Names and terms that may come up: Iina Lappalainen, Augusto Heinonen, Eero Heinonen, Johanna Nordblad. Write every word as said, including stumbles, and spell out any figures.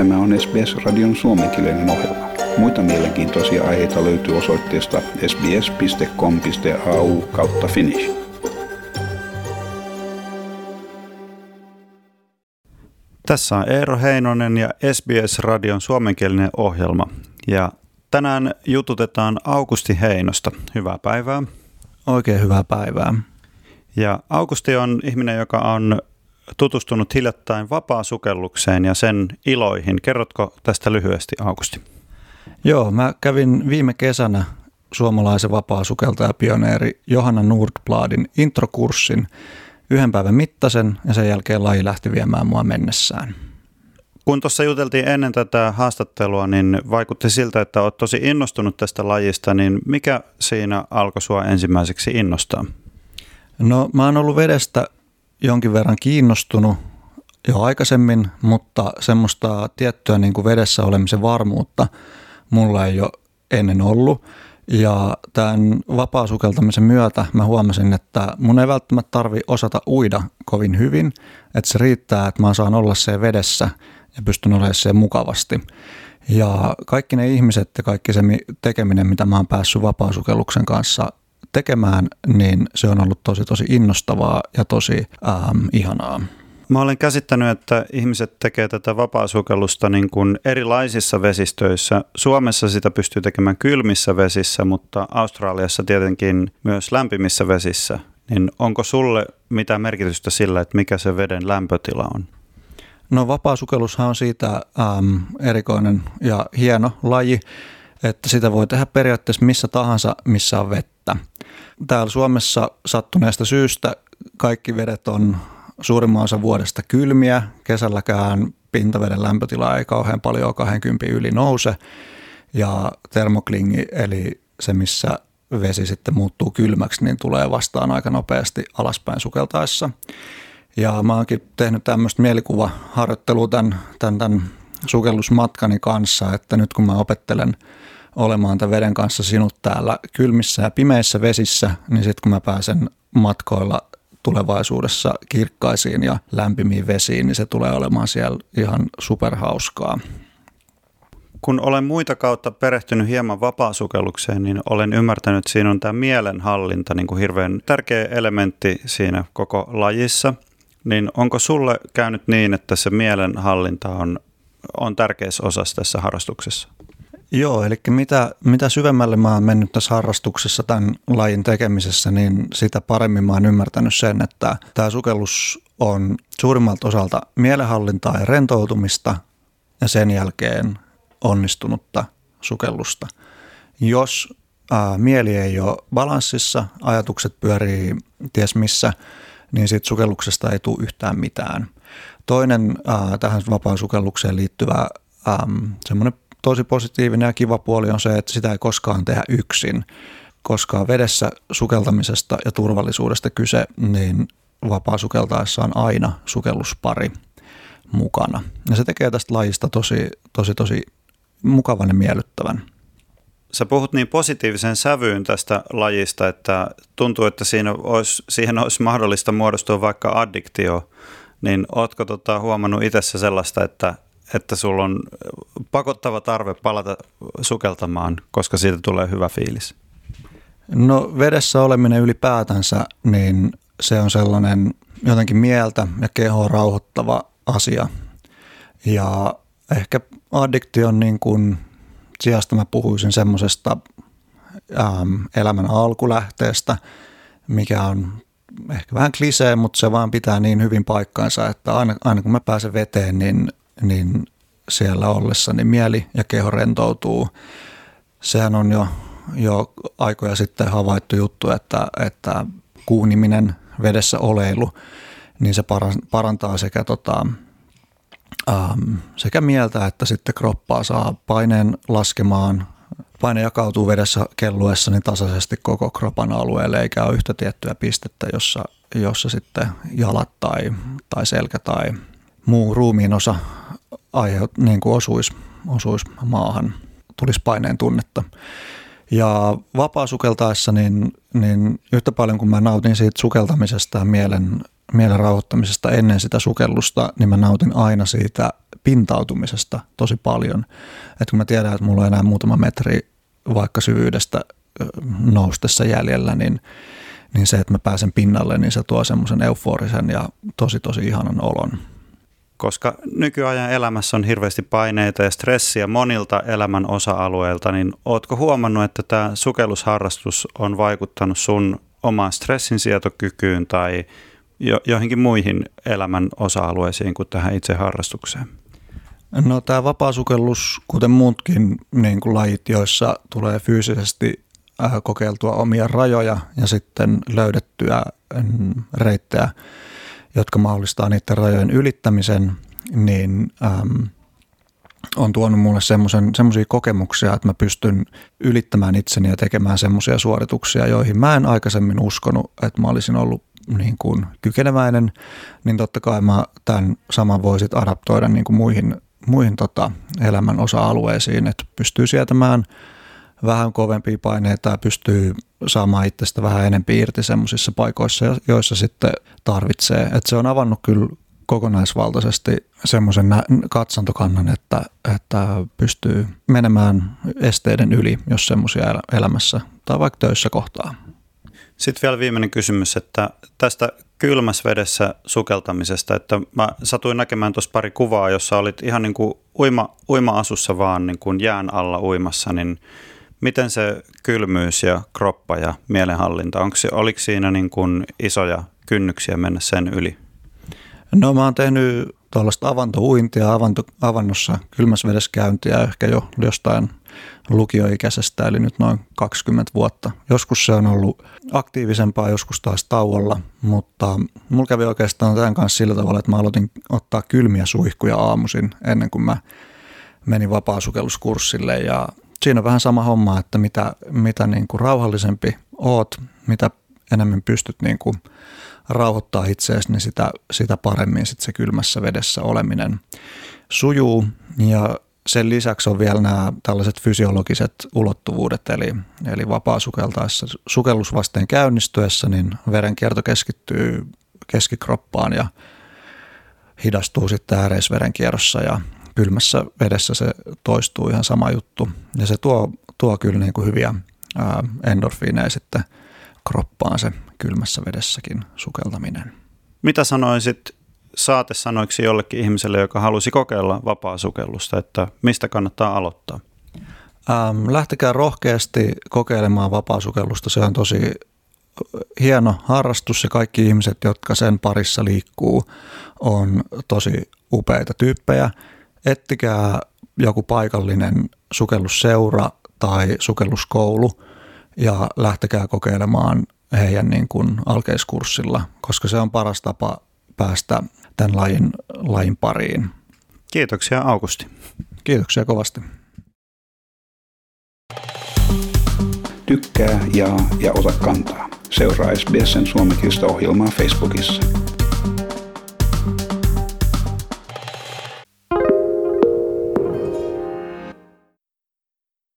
Tämä on S B S-radion suomenkielinen ohjelma. Muita mielenkiintoisia aiheita löytyy osoitteesta sbs piste com piste a u kautta finnish. Tässä on Eero Heinonen ja S B S-radion suomenkielinen ohjelma. Ja tänään jututetaan Augusti Heinosta. Hyvää päivää. Oikein hyvää päivää. Ja Augusti on ihminen, joka on tutustunut hiljattain vapaasukellukseen ja sen iloihin. Kerrotko tästä lyhyesti, Augusti? Joo, mä kävin viime kesänä suomalaisen vapaasukeltajapioneeri Johanna Nordbladin introkurssin yhden päivän mittaisen, ja sen jälkeen laji lähti viemään mua mennessään. Kun tuossa juteltiin ennen tätä haastattelua, niin vaikutti siltä, että olet tosi innostunut tästä lajista, niin mikä siinä alkoi sua ensimmäiseksi innostaa? No, mä oon ollut vedestä jonkin verran kiinnostunut jo aikaisemmin, mutta semmoista tiettyä niin kuin vedessä olemisen varmuutta mulla ei ole ennen ollut. Ja tämän vapaasukeltamisen myötä mä huomasin, että mun ei välttämättä tarvitse osata uida kovin hyvin, että se riittää, että mä saan olla siellä vedessä ja pystyn olemaan siellä mukavasti. Ja kaikki ne ihmiset ja kaikki se tekeminen, mitä mä oon päässyt vapaasukelluksen kanssa tekemään, niin se on ollut tosi tosi innostavaa ja tosi ähm, ihanaa. Mä olen käsittänyt, että ihmiset tekee tätä vapaasukellusta niin kuin erilaisissa vesistöissä. Suomessa sitä pystyy tekemään kylmissä vesissä, mutta Australiassa tietenkin myös lämpimissä vesissä. Niin onko sulle mitään merkitystä sillä, että mikä se veden lämpötila on? No, vapaasukellushan on siitä ähm, erikoinen ja hieno laji, että sitä voi tehdä periaatteessa missä tahansa, missä on vettä. Täällä Suomessa sattuneesta syystä kaikki vedet on suurimman osan vuodesta kylmiä. Kesälläkään pintaveden lämpötila ei kauhean paljon kaksikymmentä yli nouse. Ja termoklingi, eli se missä vesi sitten muuttuu kylmäksi, niin tulee vastaan aika nopeasti alaspäin sukeltaessa. Ja mä oonkin tehnyt tämmöistä mielikuvaharjoittelua tämän, tämän, tämän sukellusmatkani kanssa, että nyt kun mä opettelen olemaan tämän veden kanssa sinut täällä kylmissä ja pimeissä vesissä, niin sitten kun mä pääsen matkoilla tulevaisuudessa kirkkaisiin ja lämpimiin vesiin, niin se tulee olemaan siellä ihan superhauskaa. Kun olen muita kautta perehtynyt hieman vapaasukellukseen, niin olen ymmärtänyt, että siinä on tämä mielenhallinta niin kuin hirveän tärkeä elementti siinä koko lajissa. Niin onko sulle käynyt niin, että se mielenhallinta on, on tärkeässä osassa tässä harrastuksessa? Joo, eli mitä, mitä syvemmälle mä oon mennyt tässä harrastuksessa tämän lajin tekemisessä, niin sitä paremmin mä oon ymmärtänyt sen, että tämä sukellus on suurimmalta osalta mielenhallintaa ja rentoutumista ja sen jälkeen onnistunutta sukellusta. Jos ää, mieli ei ole balanssissa, ajatukset pyörii ties missä, niin siitä sukelluksesta ei tule yhtään mitään. Toinen ää, tähän vapaasukellukseen liittyvä semmoinen tosi positiivinen ja kiva puoli on se, että sitä ei koskaan tehdä yksin. Koska vedessä sukeltamisesta ja turvallisuudesta kyse, niin vapaasukeltaessa on aina sukelluspari mukana. Ja se tekee tästä lajista tosi, tosi, tosi mukavan ja miellyttävän. Sä puhut niin positiivisen sävyyn tästä lajista, että tuntuu, että siinä olisi, siihen olisi mahdollista muodostua vaikka addiktio. Niin ootko tota huomannut itsessä sellaista, että että sulla on pakottava tarve palata sukeltamaan, koska siitä tulee hyvä fiilis? No, vedessä oleminen ylipäätänsä, niin se on sellainen jotenkin mieltä ja kehoa rauhoittava asia. Ja ehkä addiktion niin kuin sijasta mä puhuisin semmoisesta ähm, elämän alkulähteestä, mikä on ehkä vähän klisee, mutta se vaan pitää niin hyvin paikkaansa, että aina, aina kun mä pääsen veteen, niin niin siellä ollessa niin mieli ja keho rentoutuu. Sehän on jo, jo aikoja sitten havaittu juttu, että, että kuuniminen, vedessä oleilu, niin se parantaa sekä, tota, ähm, sekä mieltä että sitten kroppaa, saa paineen laskemaan. Paine jakautuu vedessä kelluessa niin tasaisesti koko kropan alueelle, eikä ole yhtä tiettyä pistettä, jossa, jossa sitten jalat tai, tai selkä tai muu ruumiin osa aiheut, niin kuin osuisi, osuisi maahan, tulisi paineen tunnetta. Ja vapaasukeltaessa niin, niin yhtä paljon kuin mä nautin siitä sukeltamisesta ja mielen, mielen rauhoittamisesta ennen sitä sukellusta, niin mä nautin aina siitä pintautumisesta tosi paljon. Et kun mä tiedän, että mulla on enää muutama metri vaikka syvyydestä noustessa jäljellä, niin, niin se, että mä pääsen pinnalle, niin se tuo semmoisen euforisen ja tosi tosi ihanan olon. Koska nykyajan elämässä on hirveästi paineita ja stressiä monilta elämän osa-alueilta, niin ootko huomannut, että tämä sukellusharrastus on vaikuttanut sun omaan stressinsietokykyyn tai jo- johonkin muihin elämän osa-alueisiin kuin tähän itse harrastukseen? No tämä vapaasukellus, kuten muutkin niin kuin lajit, joissa tulee fyysisesti äh, kokeiltua omia rajoja ja sitten löydettyä mm, reittejä, jotka mahdollistaa niiden rajojen ylittämisen, niin äm, on tuonut mulle semmoisia kokemuksia, että mä pystyn ylittämään itseni ja tekemään semmoisia suorituksia, joihin mä en aikaisemmin uskonut, että mä olisin ollut niin kuin kykeneväinen, niin totta kai mä tämän saman voisit adaptoida niin kuin muihin, muihin tota elämän osa-alueisiin, että pystyy sietämään vähän kovempia paineita ja pystyy saamaan itsestä vähän enemmän irti semmoisissa paikoissa, joissa sitten tarvitsee. Et se on avannut kyllä kokonaisvaltaisesti semmoisen nä- katsontokannan, että, että pystyy menemään esteiden yli, jos semmoisia el- elämässä tai vaikka töissä kohtaa. Sitten vielä viimeinen kysymys, että tästä kylmässä vedessä sukeltamisesta, että mä satuin näkemään tuossa pari kuvaa, jossa olit ihan niin kuin uima, uima-asussa vaan niin kuin jään alla uimassa, niin miten se kylmyys ja kroppa ja mielenhallinta, onko, oliko siinä niin kuin isoja kynnyksiä mennä sen yli? No mä oon tehnyt tuollaista avantouintia, avanto, avannossa kylmässä vedessä käyntiä ehkä jo jostain lukioikäisestä, eli nyt noin kaksikymmentä vuotta. Joskus se on ollut aktiivisempaa, joskus taas tauolla, mutta mulla kävi oikeastaan tämän kanssa sillä tavalla, että mä aloitin ottaa kylmiä suihkuja aamuisin ennen kuin mä menin vapaasukelluskurssille ja siinä on vähän sama homma, että mitä, mitä niin kuin rauhallisempi oot, mitä enemmän pystyt niin kuin rauhoittaa itseäsi, niin sitä, sitä paremmin sit se kylmässä vedessä oleminen sujuu. Ja sen lisäksi on vielä nämä tällaiset fysiologiset ulottuvuudet, eli, eli vapaasukeltaessa sukellusvasteen käynnistyessä, niin verenkierto keskittyy keskikroppaan ja hidastuu sitten ääreisverenkierrossa ja kylmässä vedessä se toistuu ihan sama juttu. Ja se tuo, tuo kyllä niin kuin hyviä ää, endorfiineja sitten kroppaan se kylmässä vedessäkin sukeltaminen. Mitä sanoisit saatesanoiksi jollekin ihmiselle, joka halusi kokeilla vapaasukellusta, että mistä kannattaa aloittaa? Ähm, lähtekää rohkeasti kokeilemaan vapaasukellusta. Se on tosi hieno harrastus ja kaikki ihmiset, jotka sen parissa liikkuu, on tosi upeita tyyppejä. Ettikää joku paikallinen sukellusseura tai sukelluskoulu ja lähtekää kokeilemaan heidän niin kuin alkeiskurssilla, koska se on paras tapa päästä tämän lajin, lajin pariin. Kiitoksia Augusti. Kiitoksia kovasti. Tykkää, jaa ja ota kantaa. Seuraa S B S:n suomenkielistä ohjelmaa Facebookissa.